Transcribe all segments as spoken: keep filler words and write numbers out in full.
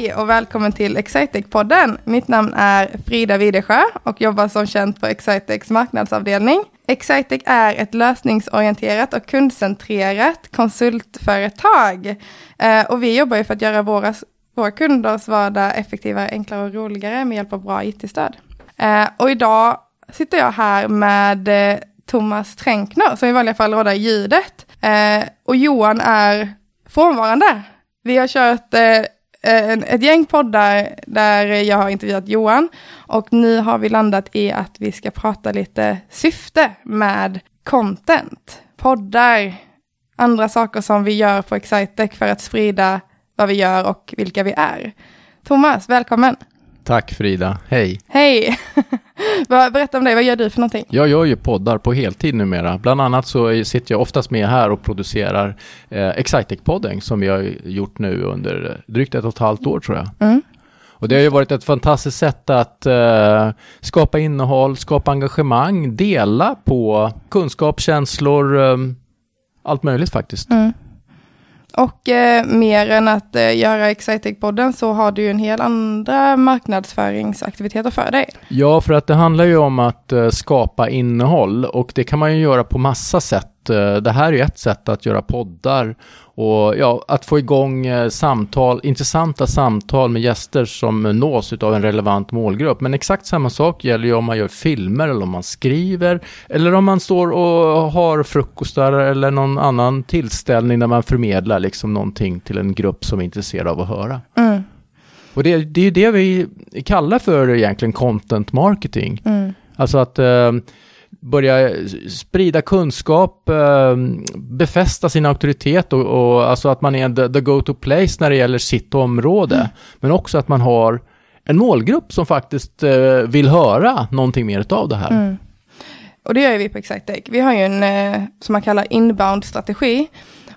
Hej och välkommen till Excitec-podden. Mitt namn är Frida Widersjö och jobbar som känd på Excitecs marknadsavdelning. Excitec är ett lösningsorienterat och kundcentrerat konsultföretag. Och vi jobbar ju för att göra våra, våra kunders vardag effektivare, enklare och roligare med hjälp av bra I T-stöd. Och idag sitter jag här med Thomas Tränkner som i vanliga fall rådar ljudet. Och Johan är frånvarande. Vi har kört eh, en, ett gäng poddar där jag har intervjuat Johan. Och nu har vi landat i att vi ska prata lite syfte med content. Poddar, andra saker som vi gör på Excitec för att sprida vad vi gör och vilka vi är. Thomas, välkommen. Tack Frida, hej. Hej. Berätta om dig, vad gör du för någonting? Jag gör ju poddar på heltid numera. Bland annat så sitter jag oftast med här och producerar eh, Excitec-podden som vi har gjort nu under drygt ett och ett halvt år tror jag. Mm. Och det har ju varit ett fantastiskt sätt att eh, skapa innehåll, skapa engagemang, dela på kunskap, känslor, eh, allt möjligt faktiskt. Mm. Och eh, mer än att eh, göra Excitec-podden så har du ju en hel andra marknadsföringsaktiviteter för dig. Ja, för att det handlar ju om att eh, skapa innehåll och det kan man ju göra på massa sätt. Eh, det här är ju ett sätt att göra poddar och ja, att få igång eh, samtal, intressanta samtal med gäster som nås av en relevant målgrupp. Men exakt samma sak gäller ju om man gör filmer eller om man skriver eller om man står och har frukostar eller någon annan tillställning där man förmedlar liksom någonting till en grupp som är intresserad av att höra. Mm. Och det, det är ju det vi kallar för egentligen content marketing. Mm. Alltså att eh, börja sprida kunskap, befästa sin auktoritet och, och alltså att man är the, the go to place när det gäller sitt område. Mm. Men också att man har en målgrupp som faktiskt vill höra någonting mer av det här. Mm. Och det gör vi på Excitec. Vi har ju en som man kallar inbound-strategi.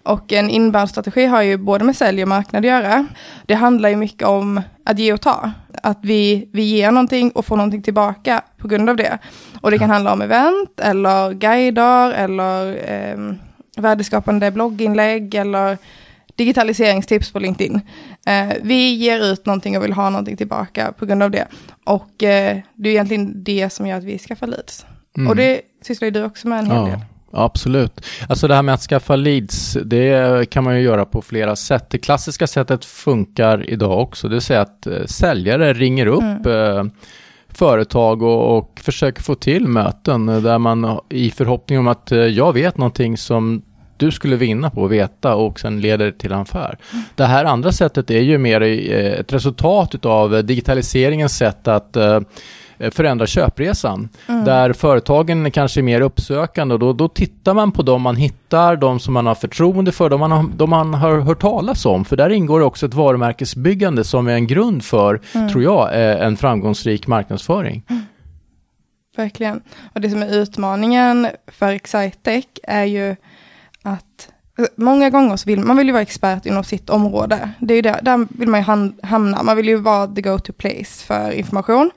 Och en inbound-strategi har ju både med sälj och marknad att göra. Det handlar ju mycket om att ge och ta. Att vi, vi ger någonting och får någonting tillbaka på grund av det. Och det kan handla om event eller guider eller eh, värdeskapande blogginlägg eller digitaliseringstips på LinkedIn. Eh, vi ger ut någonting och vill ha någonting tillbaka på grund av det. Och eh, det är egentligen det som gör att vi skaffar leads. Mm. Och det sysslar ju du också med en hel ja. del. Absolut. Alltså det här med att skaffa leads, det kan man ju göra på flera sätt. Det klassiska sättet funkar idag också. Det vill säga att säljare ringer upp mm. eh, företag och, och försöker få till möten där man i förhoppning om att eh, jag vet någonting som du skulle vinna på att veta och sen leder det till en affär. Mm. Det här andra sättet är ju mer eh, ett resultat av digitaliseringens sätt att eh, förändra köpresan. Mm. Där företagen kanske är mer uppsökande och då, då tittar man på dem man hittar, de som man har förtroende för, de man har, de man har hört talas om. För där ingår också ett varumärkesbyggande som är en grund för, mm. tror jag, en framgångsrik marknadsföring. Mm. Verkligen. Och det som är utmaningen för Excitec är ju att många gånger så vill man vill ju vara expert inom sitt område. Det är ju där, där vill man ju hamna. Man vill ju vara the go-to place för information.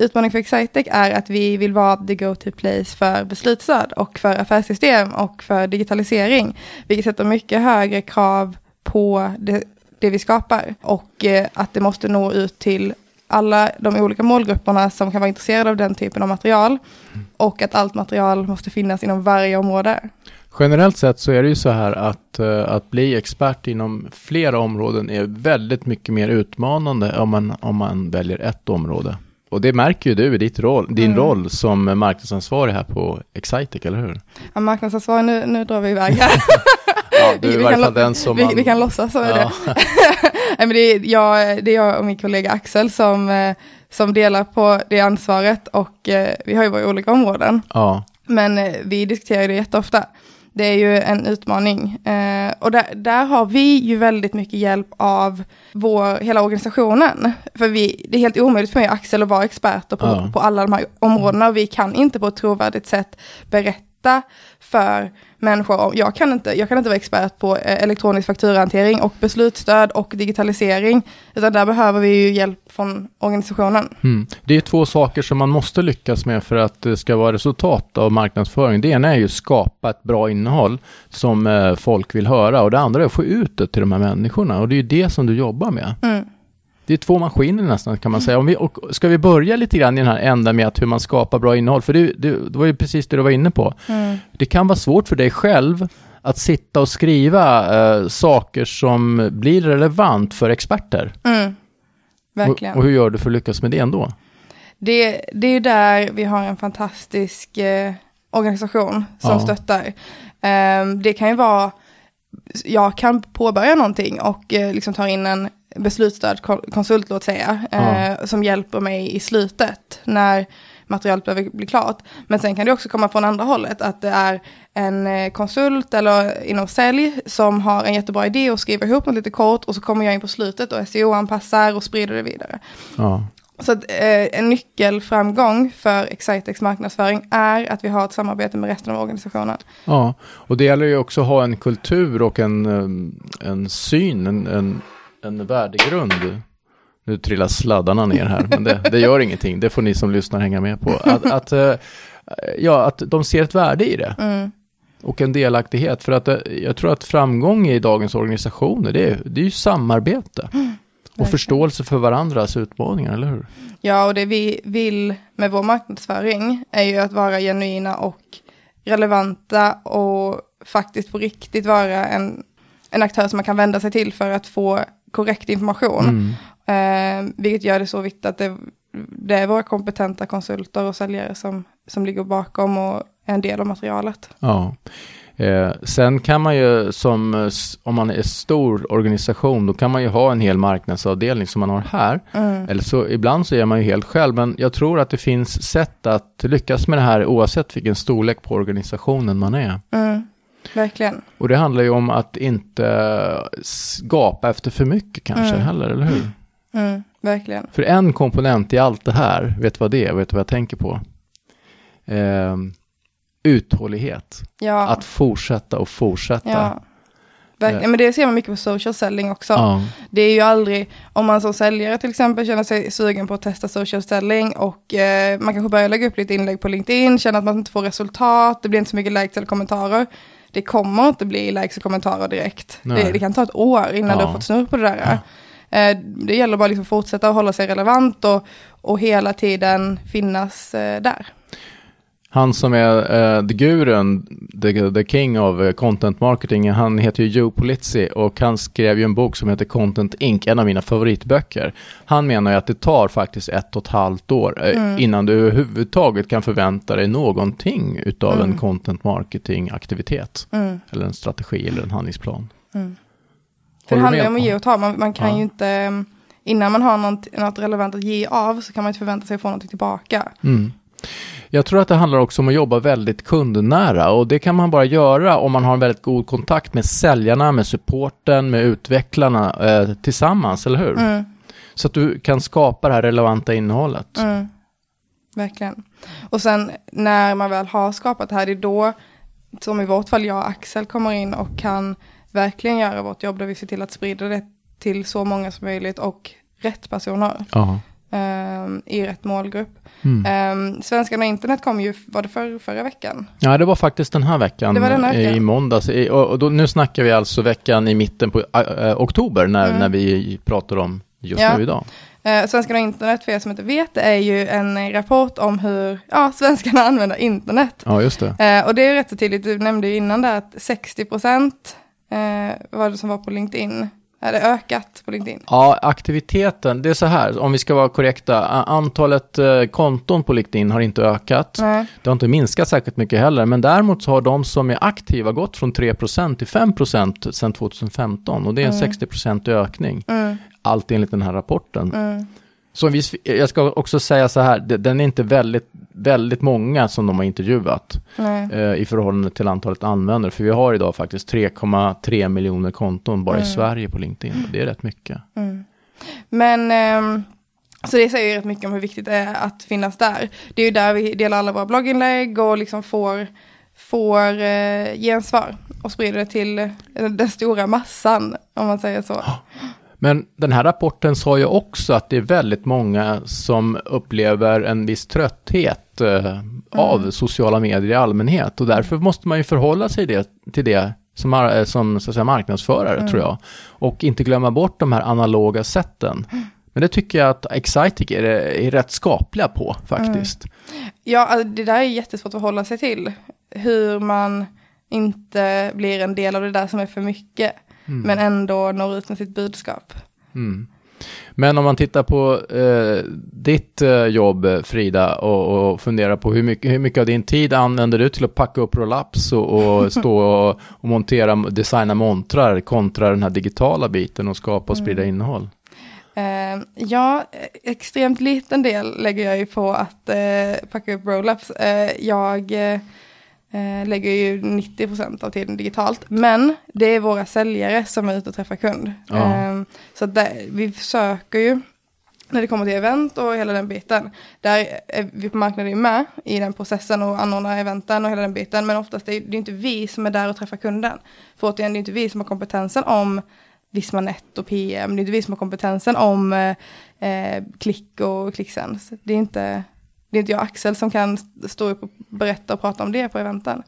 Utmaningen för Excitec är att vi vill vara the go-to place för beslutsstöd och för affärssystem och för digitalisering. Vilket sätter mycket högre krav på det, det vi skapar. Och eh, att det måste nå ut till alla de olika målgrupperna som kan vara intresserade av den typen av material. Mm. Och att allt material måste finnas inom varje område. Generellt sett så är det ju så här att, att bli expert inom flera områden är väldigt mycket mer utmanande om man, om man väljer ett område. Och det märker ju du i ditt roll, din mm. roll som marknadsansvarig här på Excitec, eller hur? Ja, marknadsansvarig, nu, nu drar vi iväg här. Ja, du är vi, i varje fall lo- den som vi, man... vi kan låtsas som ja. det. Nej, men det, är jag, det är jag och min kollega Axel som, som delar på det ansvaret och vi har ju våra olika områden. Ja. Men vi diskuterar det jätteofta. Det är ju en utmaning. Eh, och där, där har vi ju väldigt mycket hjälp av vår, hela organisationen. För vi, det är helt omöjligt för mig och Axel att vara experter på, ja. på alla de här områdena. Och vi kan inte på ett trovärdigt sätt berätta för människor. Jag kan inte, jag kan inte vara expert på elektronisk fakturahantering och beslutsstöd och digitalisering. Utan där behöver vi ju hjälp från organisationen. Mm. Det är två saker som man måste lyckas med för att det ska vara resultat av marknadsföring. Det ena är ju att skapa ett bra innehåll som folk vill höra. Och det andra är att få ut det till de här människorna. Och det är ju det som du jobbar med. Mm. det är två maskiner nästan, kan man säga. Om vi, och ska vi börja lite grann i den här ändan med att hur man skapar bra innehåll? För det, det, det var ju precis det du var inne på. Mm. Det kan vara svårt för dig själv att sitta och skriva eh, saker som blir relevant för experter. Mm. Verkligen. Och, och hur gör du för att lyckas med det ändå? Det, det är ju där vi har en fantastisk eh, organisation som ja. stöttar. Eh, det kan ju vara, jag kan påbörja någonting och eh, liksom tar in en beslutsstöd konsult, låt säga, eh, ja. som hjälper mig i slutet när materialet behöver bli klart. Men sen kan det också komma från andra hållet, att det är en konsult eller inom sälj som har en jättebra idé och skriver ihop något lite kort, och så kommer jag in på slutet och S E O-anpassar och sprider det vidare. Ja. Så att, eh, en nyckelframgång för Excitecs marknadsföring är att vi har ett samarbete med resten av organisationen. Ja, och det gäller ju också att ha en kultur och en, en syn, en, en, en värdegrund. Nu trillar sladdarna ner här, men det, det gör ingenting. Det får ni som lyssnar hänga med på. Att, att, ja, att de ser ett värde i det. Mm. Och en delaktighet. För att jag tror att framgång i dagens organisationer, det är, det är ju samarbete. Mm. Och förståelse för varandras utmaningar, eller hur? Ja, och det vi vill med vår marknadsföring är ju att vara genuina och relevanta och faktiskt på riktigt vara en, en aktör som man kan vända sig till för att få korrekt information. Mm. Eh, vilket gör det så viktigt att det, det är våra kompetenta konsulter och säljare som, som ligger bakom och är en del av materialet. Ja. Eh, sen kan man ju, som, om man är en stor organisation, då kan man ju ha en hel marknadsavdelning som man har här. Mm. Eller så, ibland så är man ju helt själv, men jag tror att det finns sätt att lyckas med det här oavsett vilken storlek på organisationen man är. Mm. Verkligen. Och det handlar ju om att inte gapa efter för mycket kanske mm. heller, eller hur? Mm, verkligen. För en komponent i allt det här, vet du vad det är? Vet du vad jag tänker på? Eh, uthållighet. Ja. Att fortsätta och fortsätta. Ja. Verkligen. Men det ser man mycket på social selling också. Ja. Det är ju aldrig, om man som säljare till exempel känner sig sugen på att testa social selling och eh, man kanske börjar lägga upp lite inlägg på LinkedIn, känner att man inte får resultat, det blir inte så mycket likes eller kommentarer. Det kommer inte bli likes och kommentarer direkt. Det, det kan ta ett år innan ja. du har fått snurr på det där. Ja. Det gäller bara att liksom fortsätta hålla sig relevant och, och hela tiden finnas eh, där. Han som är eh, the gurun, the, the king of content marketing, han heter ju Joe Polizzi och han skrev ju en bok som heter Content Inc, en av mina favoritböcker. Han menar ju att det tar faktiskt ett och ett halvt år eh, mm. innan du överhuvudtaget kan förvänta dig någonting utav mm. en content marketing aktivitet mm. eller en strategi eller en handlingsplan. Mm. För det handlar om att ge och ta. Man, man kan ja. ju inte, innan man har något, något relevant att ge av, så kan man inte förvänta sig att få något tillbaka. Mm. Jag tror att det handlar också om att jobba väldigt kundnära, och det kan man bara göra om man har en väldigt god kontakt med säljarna, med supporten, med utvecklarna eh, tillsammans, eller hur? Mm. Så att du kan skapa det här relevanta innehållet. Mm. Verkligen. Och sen när man väl har skapat det här, det är då, som i vårt fall jag och Axel kommer in och kan verkligen göra vårt jobb där vi ser till att sprida det till så många som möjligt och rätt personer um, i rätt målgrupp. Mm. Um, Svenskarna och internet kom ju, var det för, förra veckan? Ja, det var faktiskt den här veckan, det var den här veckan. i måndags. I, och då, nu snackar vi alltså veckan i mitten på äh, oktober när, mm. när vi pratar om just ja. nu idag. Uh, Svenskarna och internet, för er som inte vet, är ju en rapport om hur ja, svenskarna använder internet. Ja, just det. Uh, och det är rätt så tydligt, du nämnde ju innan där att sextio procent Eh, vad det som var på LinkedIn? Är det ökat på LinkedIn? Ja, aktiviteten, det är så här, om vi ska vara korrekta, antalet eh, konton på LinkedIn har inte ökat. Nej. Det har inte minskat särskilt mycket heller, men däremot så har de som är aktiva gått från tre procent till fem procent sedan tjugo femton, och det är en mm. sextio procent ökning. Mm. Allt enligt den här rapporten. Mm. Så vi, jag ska också säga så här, den är inte väldigt, väldigt många som de har intervjuat eh, i förhållande till antalet användare. För vi har idag faktiskt tre komma tre miljoner konton bara mm. i Sverige på LinkedIn. Det är rätt mycket. Mm. Men, eh, så det säger ju rätt mycket om hur viktigt det är att finnas där. Det är ju där vi delar alla våra blogginlägg och liksom får, får eh, gensvar och sprider det till den stora massan, om man säger så. Oh. Men den här rapporten sa ju också att det är väldigt många som upplever en viss trötthet eh, mm. av sociala medier i allmänhet. Och därför måste man ju förhålla sig det, till det som, som så att säga, marknadsförare, mm. tror jag. Och inte glömma bort de här analoga sätten. Mm. Men det tycker jag att Excitec är, är rätt skapliga på faktiskt. Mm. Ja, alltså, det där är jättesvårt att hålla sig till. Hur man inte blir en del av det där som är för mycket. Mm. Men ändå når ut med sitt budskap. Mm. Men om man tittar på eh, ditt eh, jobb, Frida, och, och funderar på hur mycket, hur mycket av din tid använder du till att packa upp roll-ups och, och stå och, och montera, designa montrar kontra den här digitala biten och skapa och sprida mm. innehåll? Eh, ja, extremt liten del lägger jag ju på att eh, packa upp roll-ups. Eh, jag eh, lägger ju nittio procent av tiden digitalt, men det är våra säljare som är ute och träffar kund. Ah. Eh, så där, vi försöker ju, när det kommer till event och hela den biten, där är vi på marknaden med i den processen och anordnar eventen och hela den biten, men oftast är det inte vi som är där och träffar kunden. För återigen, det är inte vi som har kompetensen om Visma punkt net och P M. Det är inte vi som har kompetensen om eh, Qlik och QlikSense. Det är, inte, det är inte jag, Axel, som kan stå upp och berätta och prata om det på eventen.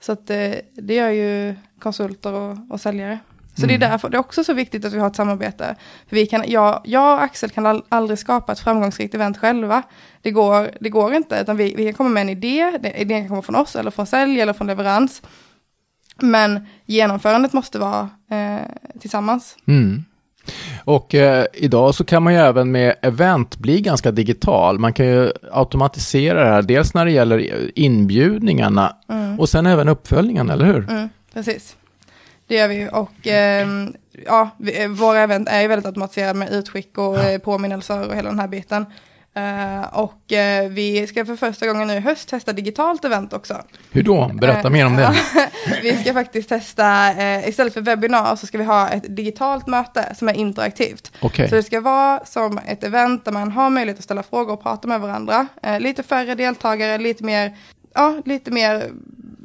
Så att, eh, det gör ju konsulter och, och säljare. Så mm. det är därför det är också så viktigt att vi har ett samarbete. För vi kan, jag, jag och Axel kan aldrig skapa ett framgångsrikt event själva. Det går, det går inte, utan vi, vi kan komma med en idé. Idén kan komma från oss, eller från sälj, eller från leverans. Men genomförandet måste vara eh, tillsammans. Mm. Och eh, idag så kan man ju även med event bli ganska digital. Man kan ju automatisera det här. Dels när det gäller inbjudningarna mm. och sen även uppföljningen, eller hur? Mm, precis. Det gör vi ju. Och eh, ja, vi, våra event är ju väldigt automatiserade med utskick och ja. påminnelser och hela den här biten. Uh, och uh, vi ska för första gången nu i höst testa digitalt event också. Hur då? Berätta uh, mer om det. Vi ska faktiskt testa, uh, istället för webbinar så ska vi ha ett digitalt möte som är interaktivt. Okay. Så det ska vara som ett event där man har möjlighet att ställa frågor och prata med varandra. Uh, lite färre deltagare, lite mer, ja, lite mer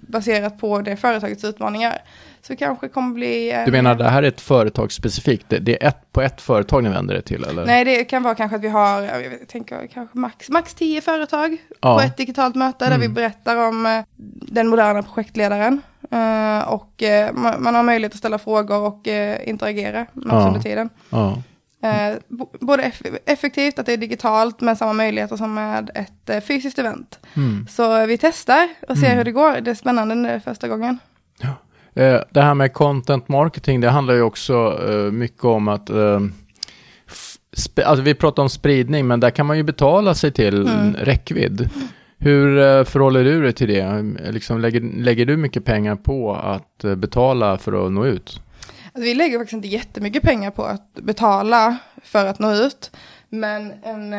baserat på det företagets utmaningar. Så kanske kommer bli... Eh, du menar det här är ett företagsspecifikt? Det, det är ett på ett företag ni vänder det till, eller? Nej, det kan vara kanske att vi har, jag tänker kanske max, max tio företag ja. på ett digitalt möte där mm. vi berättar om eh, den moderna projektledaren. Eh, och eh, man, man har möjlighet att ställa frågor och eh, interagera med oss ja. under tiden. Ja. Eh, b- både eff- effektivt att det är digitalt, men samma möjligheter som med ett eh, fysiskt event. Mm. Så vi testar och ser mm. hur det går. Det är spännande nu första gången. Ja. Det här med content marketing, det handlar ju också mycket om att alltså vi pratar om spridning, men där kan man ju betala sig till mm. räckvidd. Hur förhåller du dig till det? Liksom, lägger, lägger du mycket pengar på att betala för att nå ut? Alltså, vi lägger faktiskt inte jättemycket pengar på att betala för att nå ut. Men en,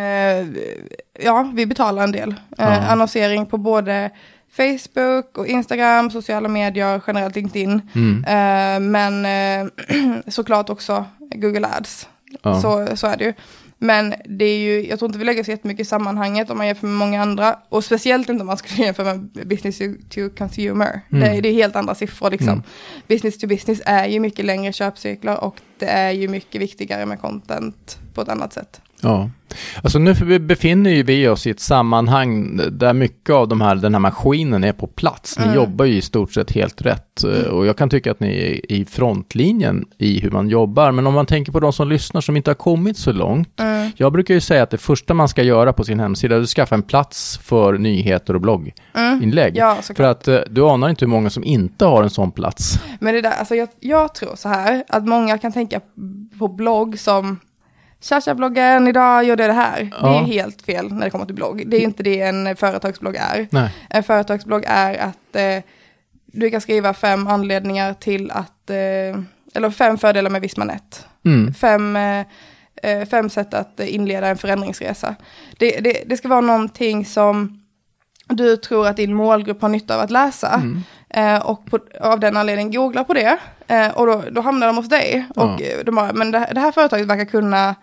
ja, vi betalar en del. Ja. Annonsering på både Facebook och Instagram, sociala medier, generellt LinkedIn. Mm. Eh, men eh, såklart också Google Ads. Ja. Så, så är det ju. Men det är ju, jag tror inte vi lägger så jättemycket i sammanhanget om man jämför med många andra. Och speciellt inte om man skulle jämföra med business to consumer. Mm. Det, är, det är helt andra siffror liksom. Mm. Business to business är ju mycket längre köpcyklar och det är ju mycket viktigare med content på ett annat sätt. Ja, alltså nu befinner ju vi oss i ett sammanhang där mycket av de här, den här maskinen är på plats. Ni mm. jobbar ju i stort sett helt rätt mm. och jag kan tycka att ni är i frontlinjen i hur man jobbar. Men om man tänker på de som lyssnar som inte har kommit så långt. Mm. Jag brukar ju säga att det första man ska göra på sin hemsida är att skaffa en plats för nyheter och blogginlägg. Mm. Ja, för att du anar inte hur många som inte har en sån plats. Men det där, alltså jag, jag tror så här att många kan tänka på blogg som... Tja-tja-bloggen, idag gjorde jag det här. Ja. Det är helt fel när det kommer till blogg. Det är inte det en företagsblogg är. Nej. En företagsblogg är att eh, du kan skriva fem anledningar till att... Eh, eller fem fördelar med Visma punkt net. Mm. Fem, eh, fem sätt att inleda en förändringsresa. Det, det, det ska vara någonting som du tror att din målgrupp har nytta av att läsa. Mm. Eh, och på, av den anledningen googlar på det. Eh, och då, då hamnar de hos dig. Och ja. de bara, men det, det här företaget verkar kunna,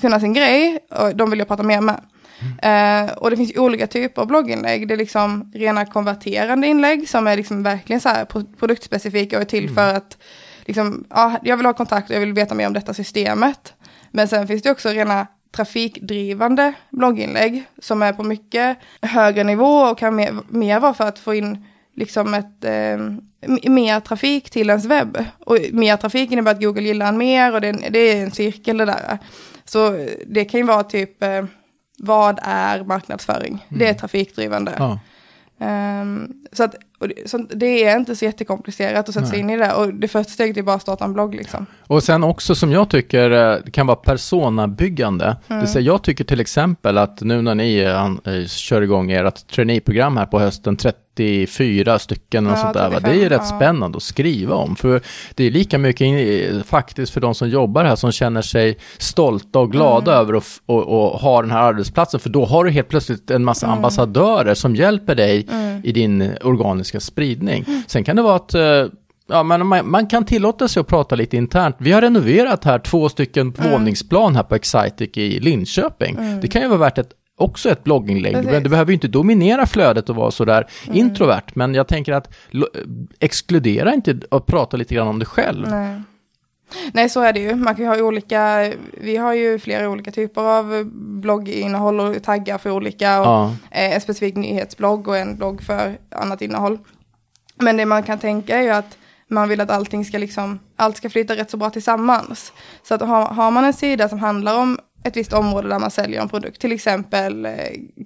kunna sin grej. Och de vill jag prata mer med. Mm. Eh, och det finns olika typer av blogginlägg. Det är liksom rena konverterande inlägg. Som är liksom verkligen så här produktspecifika och är till mm. för att liksom, ja, jag vill ha kontakt och jag vill veta mer om detta systemet. Men sen finns det också rena trafikdrivande blogginlägg som är på mycket högre nivå och kan mer, mer vara för att få in liksom ett, eh, mer trafik till ens webb. Och mer trafik innebär att Google gillar en mer och det är en, det är en cirkel det där. Så det kan ju vara typ, eh, vad är marknadsföring? Mm. Det är trafikdrivande. Ja. Um, så att så det är inte så jättekomplicerat att sätta sig in i det. Och det första steget är bara att starta en blogg. Liksom. Och sen också som jag tycker kan vara personabyggande. Mm. Det säger, jag tycker till exempel att nu när ni an, kör igång ert traineeprogram här på hösten, trettiofyra stycken och ja, sånt där. trettiofem, det är ju rätt ja. spännande att skriva om. För det är lika mycket in, faktiskt för de som jobbar här som känner sig stolta och glada mm. över att och, och ha den här arbetsplatsen. För då har du helt plötsligt en massa mm. ambassadörer som hjälper dig mm. i din organiska spridning. Sen kan det vara att ja, man, man kan tillåta sig att prata lite internt. Vi har renoverat här två stycken mm. våningsplan här på Excitec i Linköping. Mm. Det kan ju vara värt ett, också ett blogginlägg. Precis. Du behöver ju inte dominera flödet och vara sådär mm. introvert, men jag tänker att lo, exkludera inte och prata lite grann om dig själv. Nej. Nej, så är det ju. Man kan ju ha olika, vi har ju flera olika typer av blogginnehåll och taggar för olika. Och, ja. eh, en specifik nyhetsblogg och en blogg för annat innehåll. Men det man kan tänka är ju att man vill att allting ska liksom, allt ska flyta rätt så bra tillsammans. Så att har, har man en sida som handlar om ett visst område där man säljer en produkt, till exempel eh,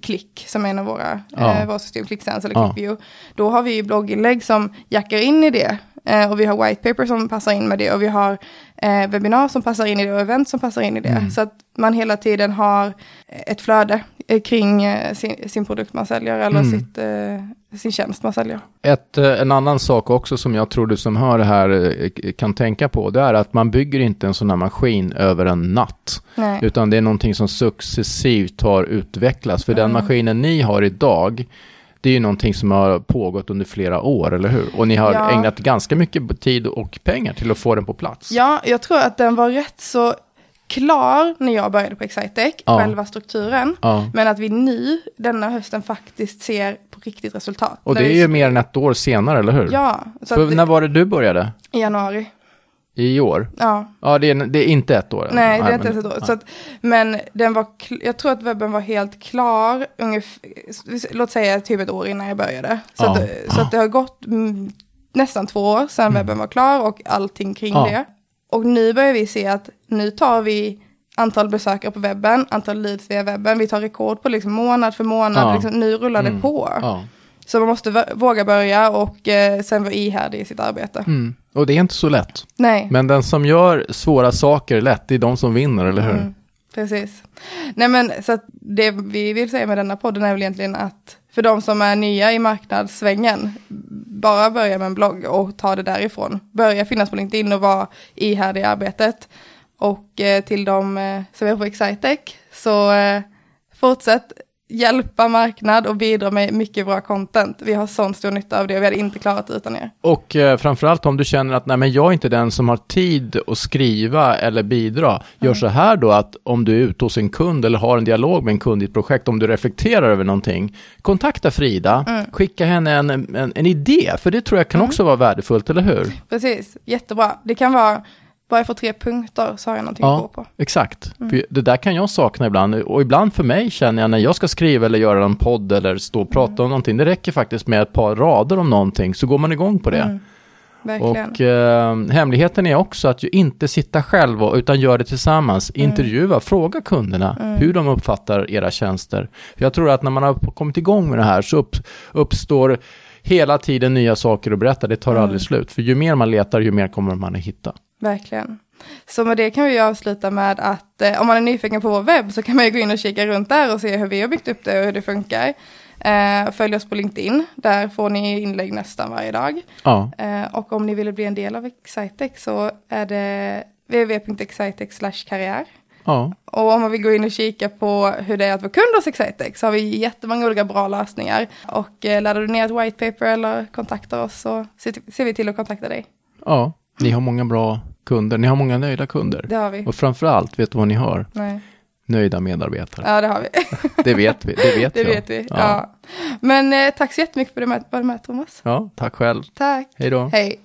Qlik som är en av våra, ja. eh, våra system, QlikSense eller ja. QlikView. Då har vi ju blogginlägg som jackar in i det. Och vi har white paper som passar in med det. Och vi har eh, webbinar som passar in i det. Och event som passar in i det. Mm. Så att man hela tiden har ett flöde kring eh, sin, sin produkt man säljer. Eller mm. sitt, eh, sin tjänst man säljer. Ett, en annan sak också som jag tror du som hör det här kan tänka på. Det är att man bygger inte en sån här maskin över en natt. Nej. Utan det är någonting som successivt har utvecklats. För mm. den maskinen ni har idag, det är ju någonting som har pågått under flera år, eller hur? Och ni har ja. ägnat ganska mycket tid och pengar till att få den på plats. Ja, jag tror att den var rätt så klar när jag började på Excitec, ja. själva strukturen. Ja. Men att vi nu, denna hösten, faktiskt ser på riktigt resultat. Och det är ju mer än ett år senare, eller hur? Ja. Så för när var det du började? I januari. I år? Ja. Ja, det är, det är inte ett år. Nej, det är inte ett år. Så att, men den var, jag tror att webben var helt klar, ungefär, låt säga typ ett år innan jag började. Så, ja. att, ja. så att det har gått m, nästan två år sedan mm. webben var klar och allting kring ja. det. Och nu börjar vi se att nu tar vi antal besökare på webben, antal leads via webben. Vi tar rekord på liksom månad för månad. Ja. Liksom, nu rullar mm. det på. Ja. Så man måste våga börja och eh, sen vara ihärdig i sitt arbete. Mm. Och det är inte så lätt. Nej. Men den som gör svåra saker lätt, det är de som vinner, eller hur? Mm, precis. Nej, men så att det vi vill säga med denna podden är väl egentligen att för de som är nya i marknadssvängen, bara börja med en blogg och ta det därifrån. Börja finnas på LinkedIn och vara ihärdig i arbetet. Och eh, till de eh, som är på Excitec, så eh, fortsätt hjälpa marknad och bidra med mycket bra content. Vi har sån stor nytta av det och vi hade inte klarat det utan er. Och eh, framförallt om du känner att nej, men jag är inte den som har tid att skriva eller bidra. Mm. Gör så här då, att om du är ute hos en kund eller har en dialog med en kund i ett projekt, om du reflekterar över någonting, kontakta Frida, mm. skicka henne en, en, en idé, för det tror jag kan mm. också vara värdefullt, eller hur? Precis, jättebra. Det kan vara bara jag får tre punkter så har jag någonting ja, att gå på. Exakt. Mm. Det där kan jag sakna ibland. Och ibland för mig känner jag när jag ska skriva eller göra en podd eller stå och prata mm. om någonting. Det räcker faktiskt med ett par rader om någonting så går man igång på det. Mm. Verkligen. Och eh, hemligheten är också att ju inte sitta själv och, utan gör det tillsammans. Mm. Intervjua, fråga kunderna mm. hur de uppfattar era tjänster. För jag tror att när man har kommit igång med det här så upp, uppstår hela tiden nya saker att berätta. Det tar mm. aldrig slut. För ju mer man letar, ju mer kommer man att hitta. Verkligen. Så med det kan vi avsluta med att eh, om man är nyfiken på vår webb så kan man ju gå in och kika runt där och se hur vi har byggt upp det och hur det funkar. Eh, följ oss på LinkedIn. Där får ni inlägg nästan varje dag. Ja. Eh, och om ni vill bli en del av Excitec så är det w w w punkt excitec slash karriär. Ja. Och om man vill gå in och kika på hur det är att vara kund hos Excitec så har vi jättemånga olika bra lösningar. Och eh, laddar du ner ett white paper eller kontaktar oss så ser vi till att kontakta dig. Ja. Ni har många bra kunder. Ni har många nöjda kunder. Det har vi. Och framförallt, vet du vad ni har? Nej. Nöjda medarbetare. Ja, det har vi. Det vet vi. Det vet, det vet vi, ja. ja. Men eh, tack så jättemycket för att du var med, Thomas. Ja, tack själv. Tack. Hej då. Hej.